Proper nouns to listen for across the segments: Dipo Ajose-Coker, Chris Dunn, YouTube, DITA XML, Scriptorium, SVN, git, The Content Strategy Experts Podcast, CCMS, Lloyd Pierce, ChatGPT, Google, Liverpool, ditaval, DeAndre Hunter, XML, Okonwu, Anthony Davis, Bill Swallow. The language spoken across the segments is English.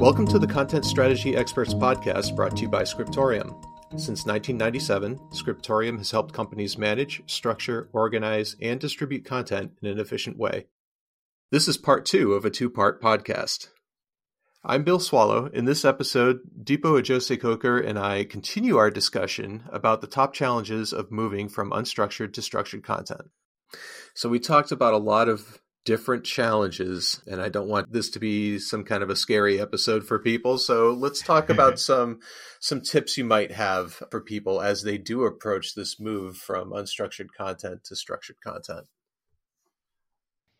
Welcome to the Content Strategy Experts Podcast, brought to you by Scriptorium. Since 1997, Scriptorium has helped companies manage, structure, organize, and distribute content in an efficient way. This is part two of a two-part podcast. I'm Bill Swallow. In this episode, Dipo Ajose-Coker and I continue our discussion about the top challenges of moving from unstructured to structured content. So we talked about a lot of different challenges, and I don't want this to be some kind of a scary episode for people. So let's talk about some tips you might have for people as they do approach this move from unstructured content to structured content.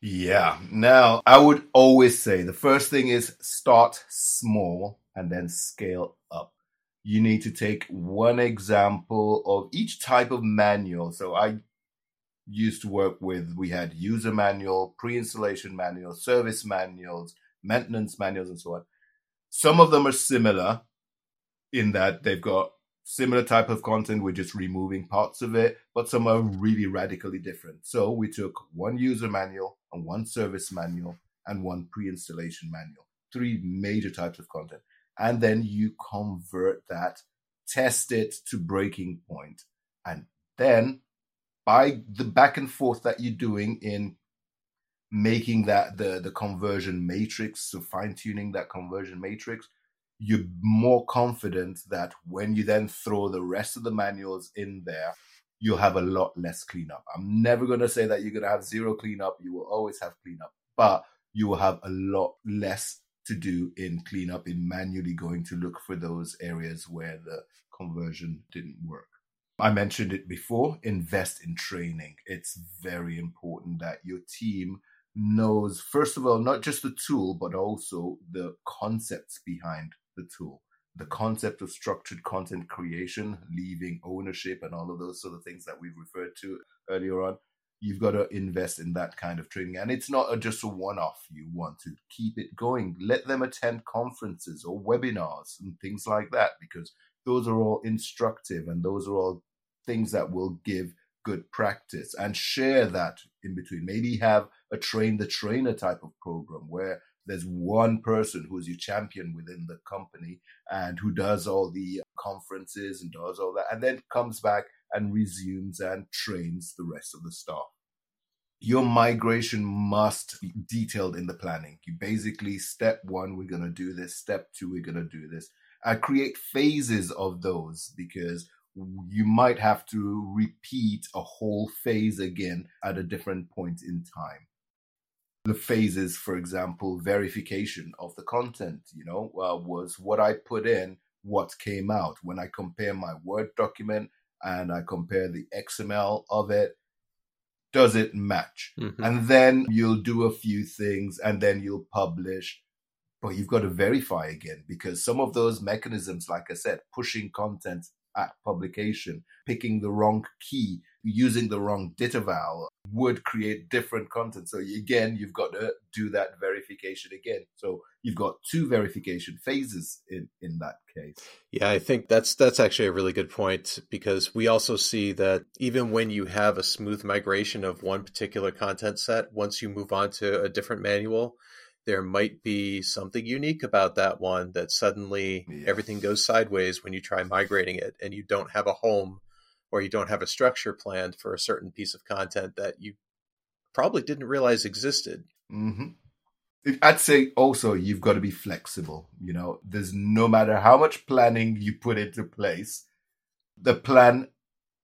Yeah. Now, I would always say the first thing is start small and then scale up. You need to take one example of each type of manual. So I used to work with, we had user manual, pre-installation manual, service manuals, maintenance manuals, and so on. Some of them are similar in that they've got similar type of content. We're just removing parts of it, but some are really radically different. So we took one user manual and one service manual and one pre-installation manual, three major types of content. And then you convert that, test it to breaking point. And then by the back and forth that you're doing in making that the conversion matrix, so fine-tuning that conversion matrix, you're more confident that when you then throw the rest of the manuals in there, you'll have a lot less cleanup. I'm never going to say that you're going to have zero cleanup. You will always have cleanup, but you will have a lot less to do in cleanup in manually going to look for those areas where the conversion didn't work. I mentioned it before, invest in training. It's very important that your team knows, first of all, not just the tool, but also the concepts behind the tool. The concept of structured content creation, leaving ownership, and all of those sort of things that we've referred to earlier on. You've got to invest in that kind of training. And it's not just a one-off. You want to keep it going. Let them attend conferences or webinars and things like that, because those are all instructive and those are all things that will give good practice, and share that in between. Maybe have a train the trainer type of program where there's one person who's your champion within the company and who does all the conferences and does all that, and then comes back and resumes and trains the rest of the staff. Your migration must be detailed in the planning. You basically, step one, we're going to do this. Step two, we're going to do this. I create phases of those, because you might have to repeat a whole phase again at a different point in time. The phases, for example, verification of the content, was what I put in, what came out. When I compare my Word document and I compare the XML of it, does it match? Mm-hmm. And then you'll do a few things and then you'll publish. But you've got to verify again, because some of those mechanisms, like I said, pushing content at publication, picking the wrong key, using the wrong ditaval, would create different content. So again, you've got to do that verification again. So you've got two verification phases in that case. Yeah, I think that's actually a really good point, because we also see that even when you have a smooth migration of one particular content set, once you move on to a different manual, there might be something unique about that one that suddenly everything goes sideways when you try migrating it, and you don't have a home or you don't have a structure planned for a certain piece of content that you probably didn't realize existed. Mm-hmm. I'd say also you've got to be flexible. There's no matter how much planning you put into place, the plan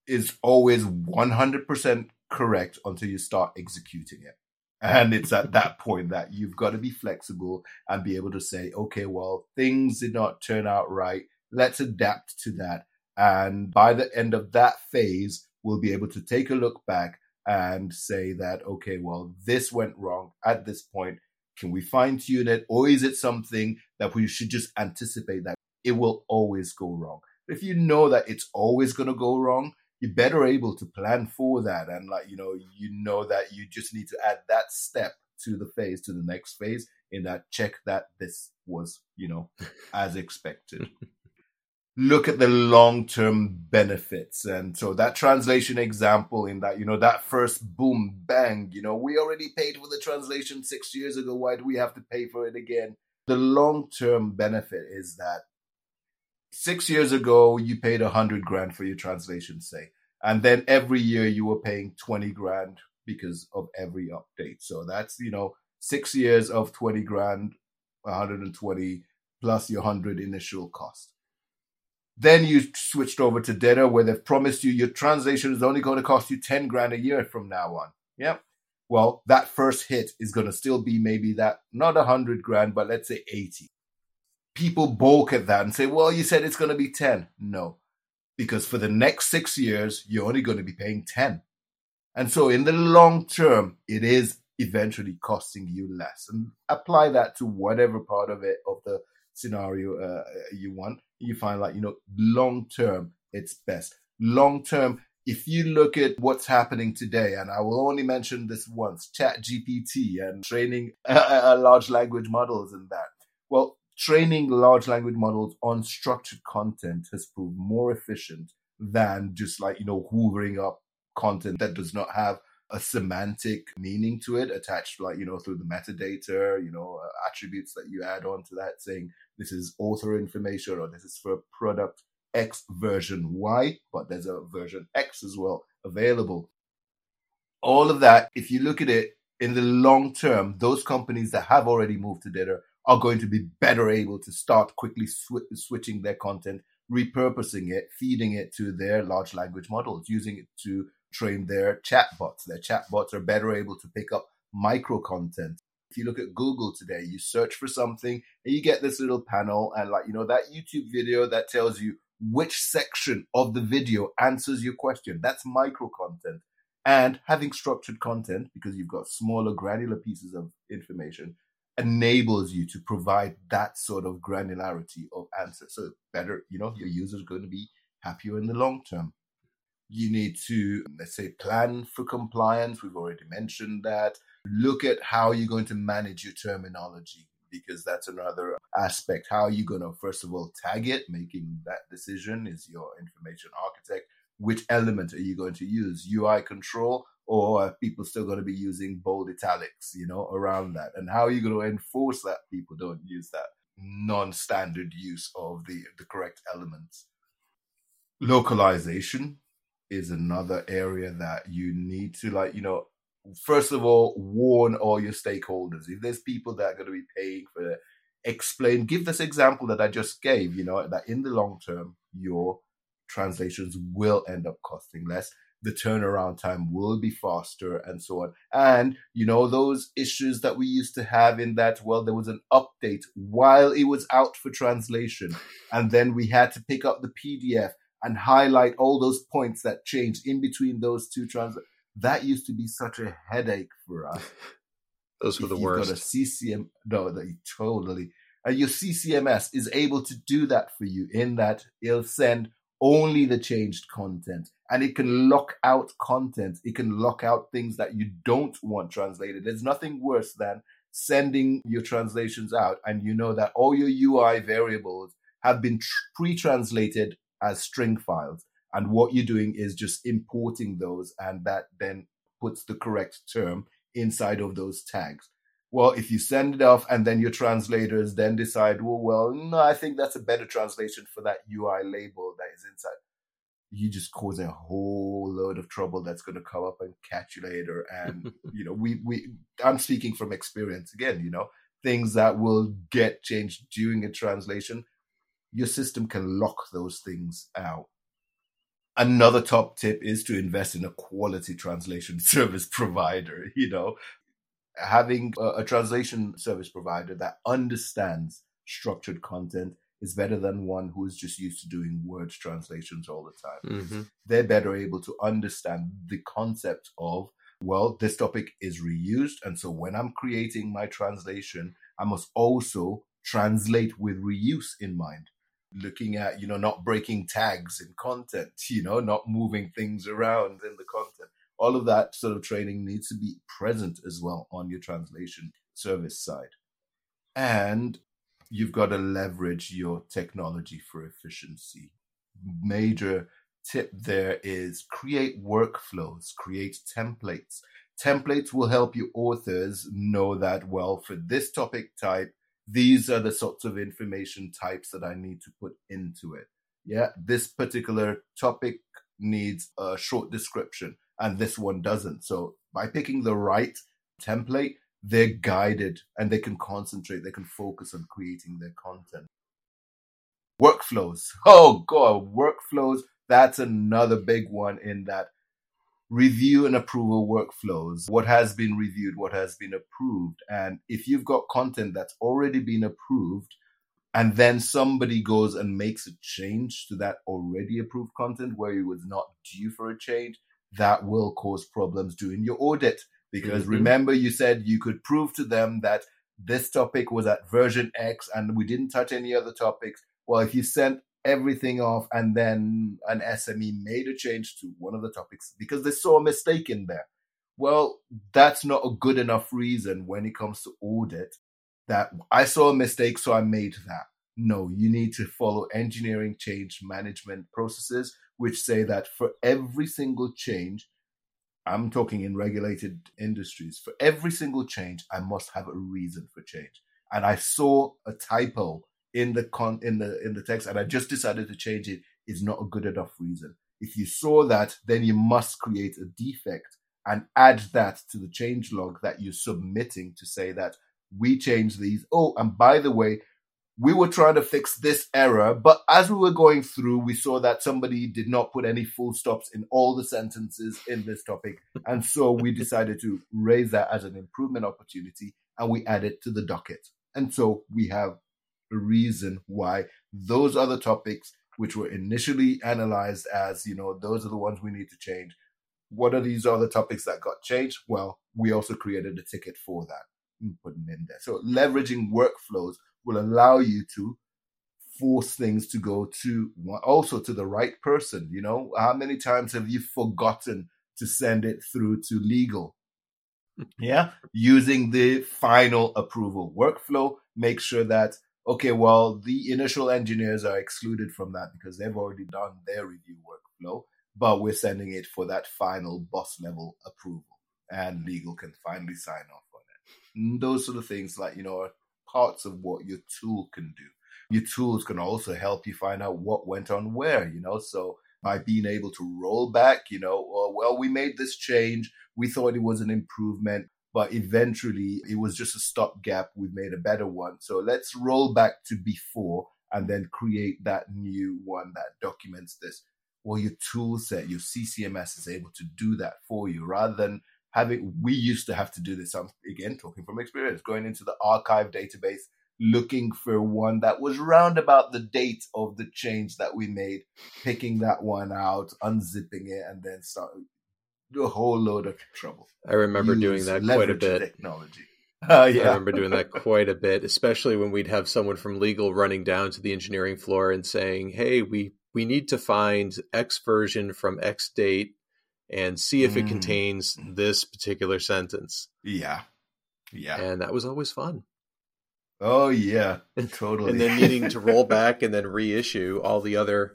is always 100% correct until you start executing it. And it's at that point that you've got to be flexible and be able to say, okay, well, things did not turn out right. Let's adapt to that. And by the end of that phase, we'll be able to take a look back and say that, okay, well, this went wrong at this point. Can we fine tune it? Or is it something that we should just anticipate that it will always go wrong? If you know that it's always going to go wrong, you're better able to plan for that. And that you just need to add that step to the phase, to the next phase, in that check that this was, as expected. Look at the long-term benefits. And so that translation example in that, that first boom, bang, we already paid for the translation 6 years ago. Why do we have to pay for it again? The long-term benefit is that 6 years ago, you paid $100,000 for your translation, say, and then every year you were paying $20,000 because of every update. So that's, 6 years of $20,000, 120 plus your 100 initial cost. Then you switched over to DITA, where they've promised you your translation is only going to cost you $10,000 a year from now on. Yep. Well, that first hit is going to still be maybe that, not $100,000, but let's say 80. People balk at that and say, well, you said it's going to be 10. No, because for the next 6 years, you're only going to be paying 10. And so in the long term, it is eventually costing you less. And apply that to whatever part of it, of the scenario you want. You find long term, it's best. Long term, if you look at what's happening today, and I will only mention this once, ChatGPT and training large language models and that. Well, training large language models on structured content has proved more efficient than just hoovering up content that does not have a semantic meaning to it attached, through the metadata, attributes that you add on to that saying this is author information or this is for product X version Y, but there's a version X as well available. All of that, if you look at it in the long term, those companies that have already moved to DITA are going to be better able to start quickly switching their content, repurposing it, feeding it to their large language models, using it to train their chatbots. Their chatbots are better able to pick up micro content. If you look at Google today, you search for something and you get this little panel and that YouTube video that tells you which section of the video answers your question. That's micro content. And having structured content, because you've got smaller granular pieces of information, enables you to provide that sort of granularity of answer. So better, your users are going to be happier in the long term. You need to, let's say, plan for compliance. We've already mentioned that. Look at how you're going to manage your terminology, because that's another aspect. How are you going to, first of all, tag it? Making that decision is your information architect. Which element are you going to use? UI control, or are people still going to be using bold italics, around that? And how are you going to enforce that people don't use that non-standard use of the correct elements? Localization is another area that you need to, first of all, warn all your stakeholders. If there's people that are going to be paying for it, explain, give this example that I just gave, that in the long term, your translations will end up costing less. The turnaround time will be faster and so on. And, those issues that we used to have in that, well, there was an update while it was out for translation. And then we had to pick up the PDF and highlight all those points that changed in between those two translations. That used to be such a headache for us. Those were the worst. Totally. And your CCMS is able to do that for you in that it'll send only the changed content, and it can lock out content. It can lock out things that you don't want translated. There's nothing worse than sending your translations out, and you know that all your UI variables have been pre-translated as string files. And what you're doing is just importing those, and that then puts the correct term inside of those tags. Well, if you send it off and then your translators then decide, no, I think that's a better translation for that UI label that is inside. You just cause a whole load of trouble that's going to come up and catch you later. And, I'm speaking from experience again, things that will get changed during a translation, your system can lock those things out. Another top tip is to invest in a quality translation service provider. Having a translation service provider that understands structured content is better than one who is just used to doing word translations all the time. Mm-hmm. They're better able to understand the concept of, this topic is reused. And so when I'm creating my translation, I must also translate with reuse in mind. Looking at, not breaking tags in content, not moving things around in the content. All of that sort of training needs to be present as well on your translation service side. And you've got to leverage your technology for efficiency. Major tip there is create workflows, create templates. Templates will help your authors know that, for this topic type, these are the sorts of information types that I need to put into it. Yeah, this particular topic needs a short description and this one doesn't. So by picking the right template, they're guided and they can concentrate, they can focus on creating their content. Workflows. Oh God, workflows. That's another big one, in that review and approval workflows. What has been reviewed, what has been approved. And if you've got content that's already been approved, and then somebody goes and makes a change to that already approved content where it was not due for a change, that will cause problems during your audit. Because remember, you said you could prove to them that this topic was at version X and we didn't touch any other topics. Well, if you sent everything off and then an SME made a change to one of the topics because they saw a mistake in there, well, that's not a good enough reason when it comes to audit that I saw a mistake, so I made that. No, you need to follow engineering change management processes, which say that for every single change, I'm talking in regulated industries, for every single change, I must have a reason for change. And I saw a typo in the text, and I just decided to change it, is not a good enough reason. If you saw that, then you must create a defect and add that to the change log that you're submitting to say that we changed these. Oh, and by the way, we were trying to fix this error, but as we were going through, we saw that somebody did not put any full stops in all the sentences in this topic. And so we decided to raise that as an improvement opportunity, and we add it to the docket. And so we have a reason why those other topics, which were initially analyzed as, you know, those are the ones we need to change. What are these other topics that got changed? Well, we also created a ticket for that and put them in there. So leveraging workflows will allow you to force things to go to also to the right person. You know, how many times have you forgotten to send it through to legal? Yeah, using the final approval workflow, make sure that, okay, well, the initial engineers are excluded from that because they've already done their review workflow, but we're sending it for that final boss level approval and legal can finally sign off on it. And those sort of things, like, you know, are parts of what your tool can do. Your tools can also help you find out what went on where, you know, so by being able to roll back, you know, or, well, we made this change, we thought it was an improvement, but eventually it was just a stopgap. We've made a better one. So let's roll back to before and then create that new one that documents this. Well, your tool set, your CCMS is able to do that for you rather than having, we used to have to do this. I'm again talking from experience, going into the archive database, looking for one that was round about the date of the change that we made, picking that one out, unzipping it, and then starting. Do a whole load of trouble. I remember doing that quite a bit. Technology. Yeah. I remember doing that quite a bit, especially when we'd have someone from legal running down to the engineering floor and saying, hey, we need to find X version from X date and see if it contains this particular sentence. Yeah. Yeah. And that was always fun. Oh, yeah, totally. And then needing to roll back and then reissue all the other,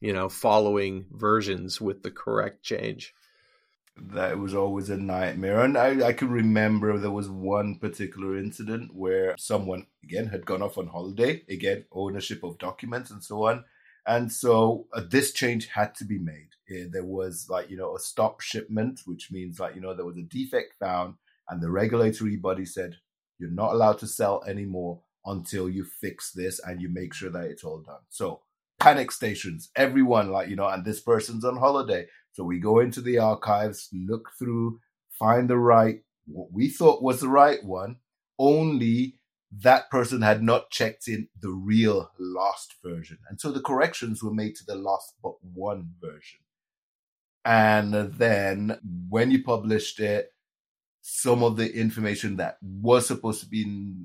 you know, following versions with the correct change. That was always a nightmare. And I can remember there was one particular incident where someone, again, had gone off on holiday, again, ownership of documents and so on. And so this change had to be made. There was like, you know, a stop shipment, which means like, you know, there was a defect found and the regulatory body said, you're not allowed to sell anymore until you fix this and you make sure that it's all done. So panic stations, everyone, like, you know, and this person's on holiday. So we go into the archives, look through, find the right, what we thought was the right one, only that person had not checked in the real last version. And so the corrections were made to the last but one version. And then when you published it, some of the information that was supposed to be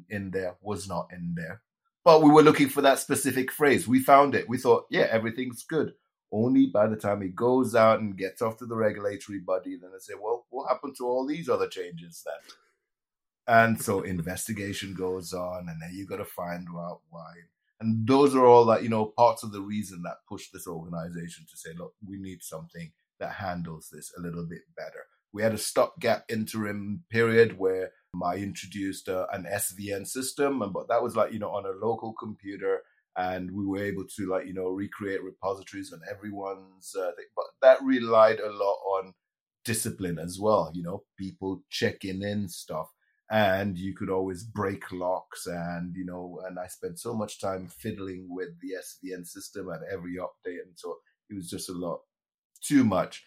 in there was not in there. But we were looking for that specific phrase. We found it. We thought, yeah, everything's good. Only by the time it goes out and gets off to the regulatory body, then they say, well, what happened to all these other changes then? And so investigation goes on, and then you got to find out why. And those are all, like, you know, parts of the reason that pushed this organization to say, look, we need something that handles this a little bit better. We had a stopgap interim period where I introduced an SVN system, but that was like, on a local computer, and we were able to recreate repositories on everyone's thing. But that relied a lot on discipline as well, people checking in stuff, and you could always break locks, and and I spent so much time fiddling with the SVN system at every update, and so it was just a lot too much.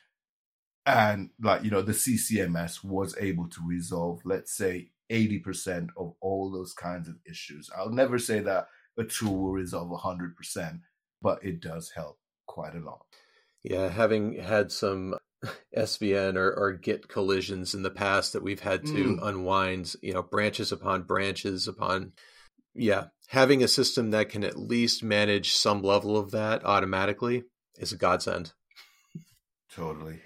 And the CCMS was able to resolve, let's say, 80% of all those kinds of issues. I'll never say that a tool will resolve 100%, but it does help quite a lot. Yeah, having had some SVN or Git collisions in the past that we've had to unwind, branches upon branches upon. Yeah, having a system that can at least manage some level of that automatically is a godsend. Totally.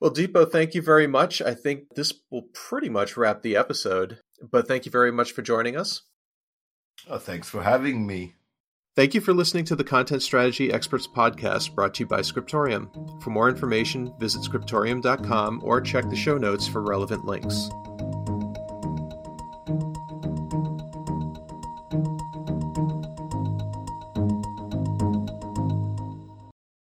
Well, Dipo, thank you very much. I think this will pretty much wrap the episode, but thank you very much for joining us. Oh, thanks for having me. Thank you for listening to the Content Strategy Experts Podcast, brought to you by Scriptorium. For more information, visit scriptorium.com or check the show notes for relevant links.